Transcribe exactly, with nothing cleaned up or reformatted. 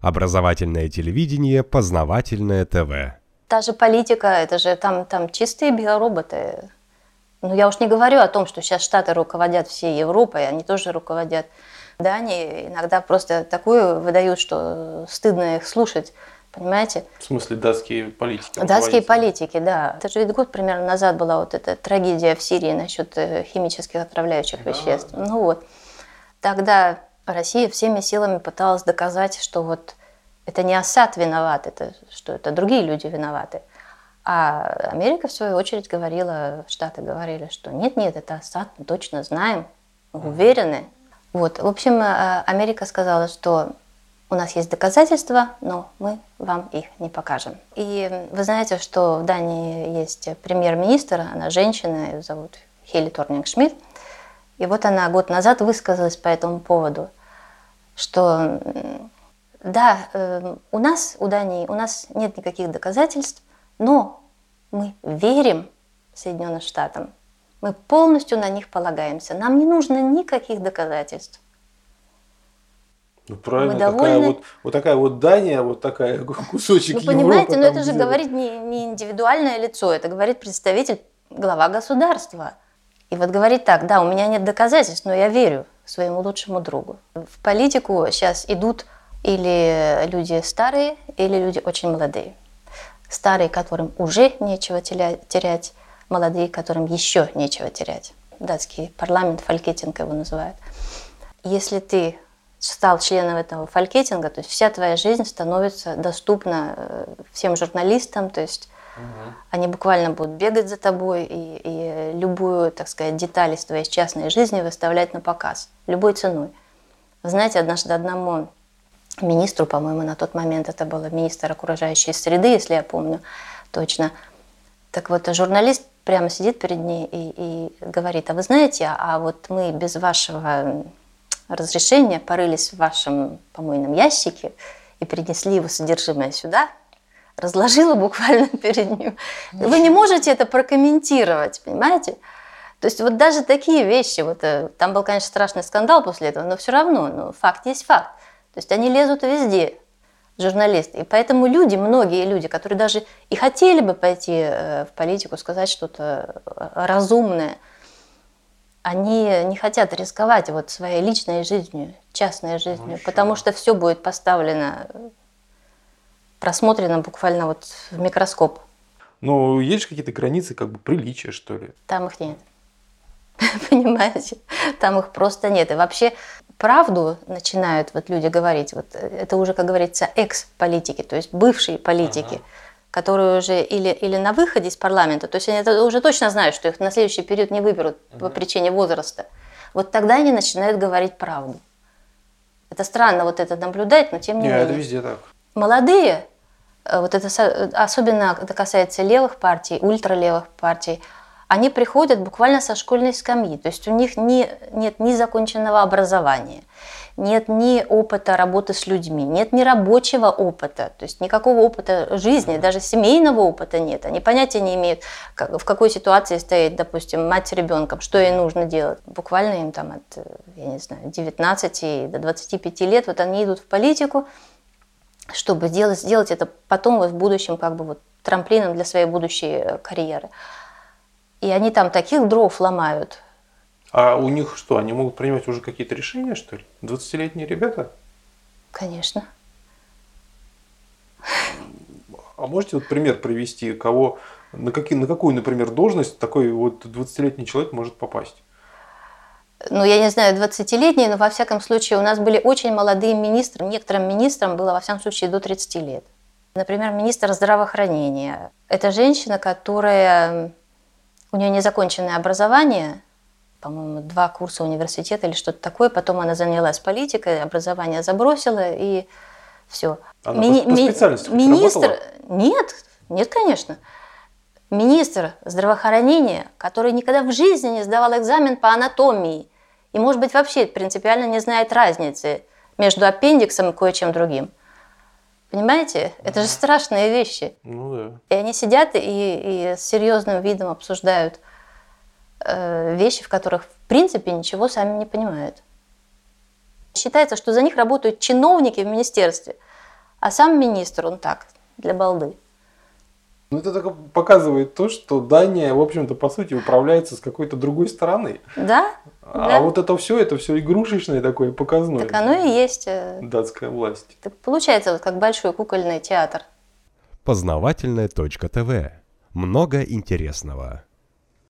Образовательное телевидение, познавательное ТВ. Та же политика, это же там, там чистые биороботы. Ну, я уж не говорю о том, что сейчас Штаты руководят всей Европой, они тоже руководят Данией. Иногда просто такую выдают, что стыдно их слушать, понимаете? В смысле датские политики? Датские политики, да. Это же ведь год примерно назад была вот эта трагедия в Сирии насчет химических отравляющих да. веществ. Ну вот. Тогда Россия всеми силами пыталась доказать, что вот это не Асад виноват, это, что это другие люди виноваты. А Америка, в свою очередь, говорила, Штаты говорили, что нет-нет, это Асад, мы точно знаем, уверены. Вот. В общем, Америка сказала, что у нас есть доказательства, но мы вам их не покажем. И вы знаете, что в Дании есть премьер-министр, она женщина, ее зовут Хелле Торнинг-Шмидт. И вот она год назад высказалась по этому поводу, что да, у нас, у Дании, у нас нет никаких доказательств, но мы верим Соединенным Штатам, мы полностью на них полагаемся, нам не нужно никаких доказательств. Ну правильно, мы довольны... такая вот, вот такая вот Дания, вот такая кусочек Европы. Вы понимаете, Европы, но это же делают. Говорит не, не индивидуальное лицо, это говорит представитель, глава государства. И вот говорит так, да, у меня нет доказательств, но я верю своему лучшему другу. В политику сейчас идут или люди старые, или люди очень молодые. Старые, которым уже нечего терять, молодые, которым еще нечего терять. Датский парламент, фолькетинг его называют. Если ты стал членом этого фолькетинга, то есть вся твоя жизнь становится доступна всем журналистам, то есть угу. они буквально будут бегать за тобой и, и любую, так сказать, деталь из твоей частной жизни выставлять на показ, любой ценой. Вы знаете, однажды одному... министру, по-моему, на тот момент это было министр окружающей среды, если я помню точно. Так вот, журналист прямо сидит перед ней и, и говорит, а вы знаете, а вот мы без вашего разрешения порылись в вашем помойном ящике и принесли его содержимое сюда, разложила буквально перед ним. Вы не можете это прокомментировать, понимаете? То есть вот даже такие вещи, вот там был, конечно, страшный скандал после этого, но все равно, ну, факт есть факт. То есть они лезут везде, журналисты. И поэтому люди, многие люди, которые даже и хотели бы пойти в политику, сказать что-то разумное, они не хотят рисковать вот своей личной жизнью, частной жизнью, ну, потому что все будет поставлено, просмотрено буквально вот в микроскоп. Ну, есть же какие-то границы как бы приличия, что ли? Там их нет. Понимаете? Там их просто нет. И вообще... Правду начинают вот люди говорить, вот это уже, как говорится, экс-политики, то есть бывшие политики, ага. которые уже или, или на выходе из парламента, то есть они это уже точно знают, что их на следующий период не выберут ага. по причине возраста. Вот тогда они начинают говорить правду. Это странно вот это наблюдать, но тем не, не менее. Нет, это везде так. Молодые, вот это особенно это касается левых партий, ультралевых партий, они приходят буквально со школьной скамьи, то есть у них не, нет ни законченного образования, нет ни опыта работы с людьми, нет ни рабочего опыта, то есть никакого опыта жизни, даже семейного опыта нет. Они понятия не имеют, как, в какой ситуации стоит, допустим, мать с ребенком, что ей нужно делать. Буквально им там от, я не знаю, девятнадцати до двадцати пяти лет вот они идут в политику, чтобы сделать, сделать это потом вот в будущем как бы вот трамплином для своей будущей карьеры. И они там таких дров ломают. А у них что, они могут принимать уже какие-то решения, что ли? двадцатилетние ребята? Конечно. А можете вот пример привести, кого, на, какие, на какую, например, должность такой вот двадцатилетний человек может попасть? Ну, я не знаю, двадцатилетние, но во всяком случае у нас были очень молодые министры. Некоторым министрам было, во всяком случае, до тридцати лет. Например, министр здравоохранения. Это женщина, которая... У нее незаконченное образование, по-моему, два курса университета или что-то такое. Потом она занялась политикой, образование забросила и все. Она ми- по специальности ми- министр... Нет, нет, конечно. Министр здравоохранения, который никогда в жизни не сдавал экзамен по анатомии и, может быть, вообще принципиально не знает разницы между аппендиксом и кое-чем другим. Понимаете? Это же страшные вещи. Ну да. И они сидят и, и с серьезным видом обсуждают э, вещи, в которых в принципе ничего сами не понимают. Считается, что за них работают чиновники в министерстве, А сам министр, он так, для балды. Ну, это только показывает то, что Дания, в общем-то, по сути, управляется с какой-то другой стороны. Да. А да. вот это все, это все игрушечное такое, показное. Так оно и есть. Датская власть. Так получается, вот как большой кукольный театр. Познавательная точка ТВ. Много интересного.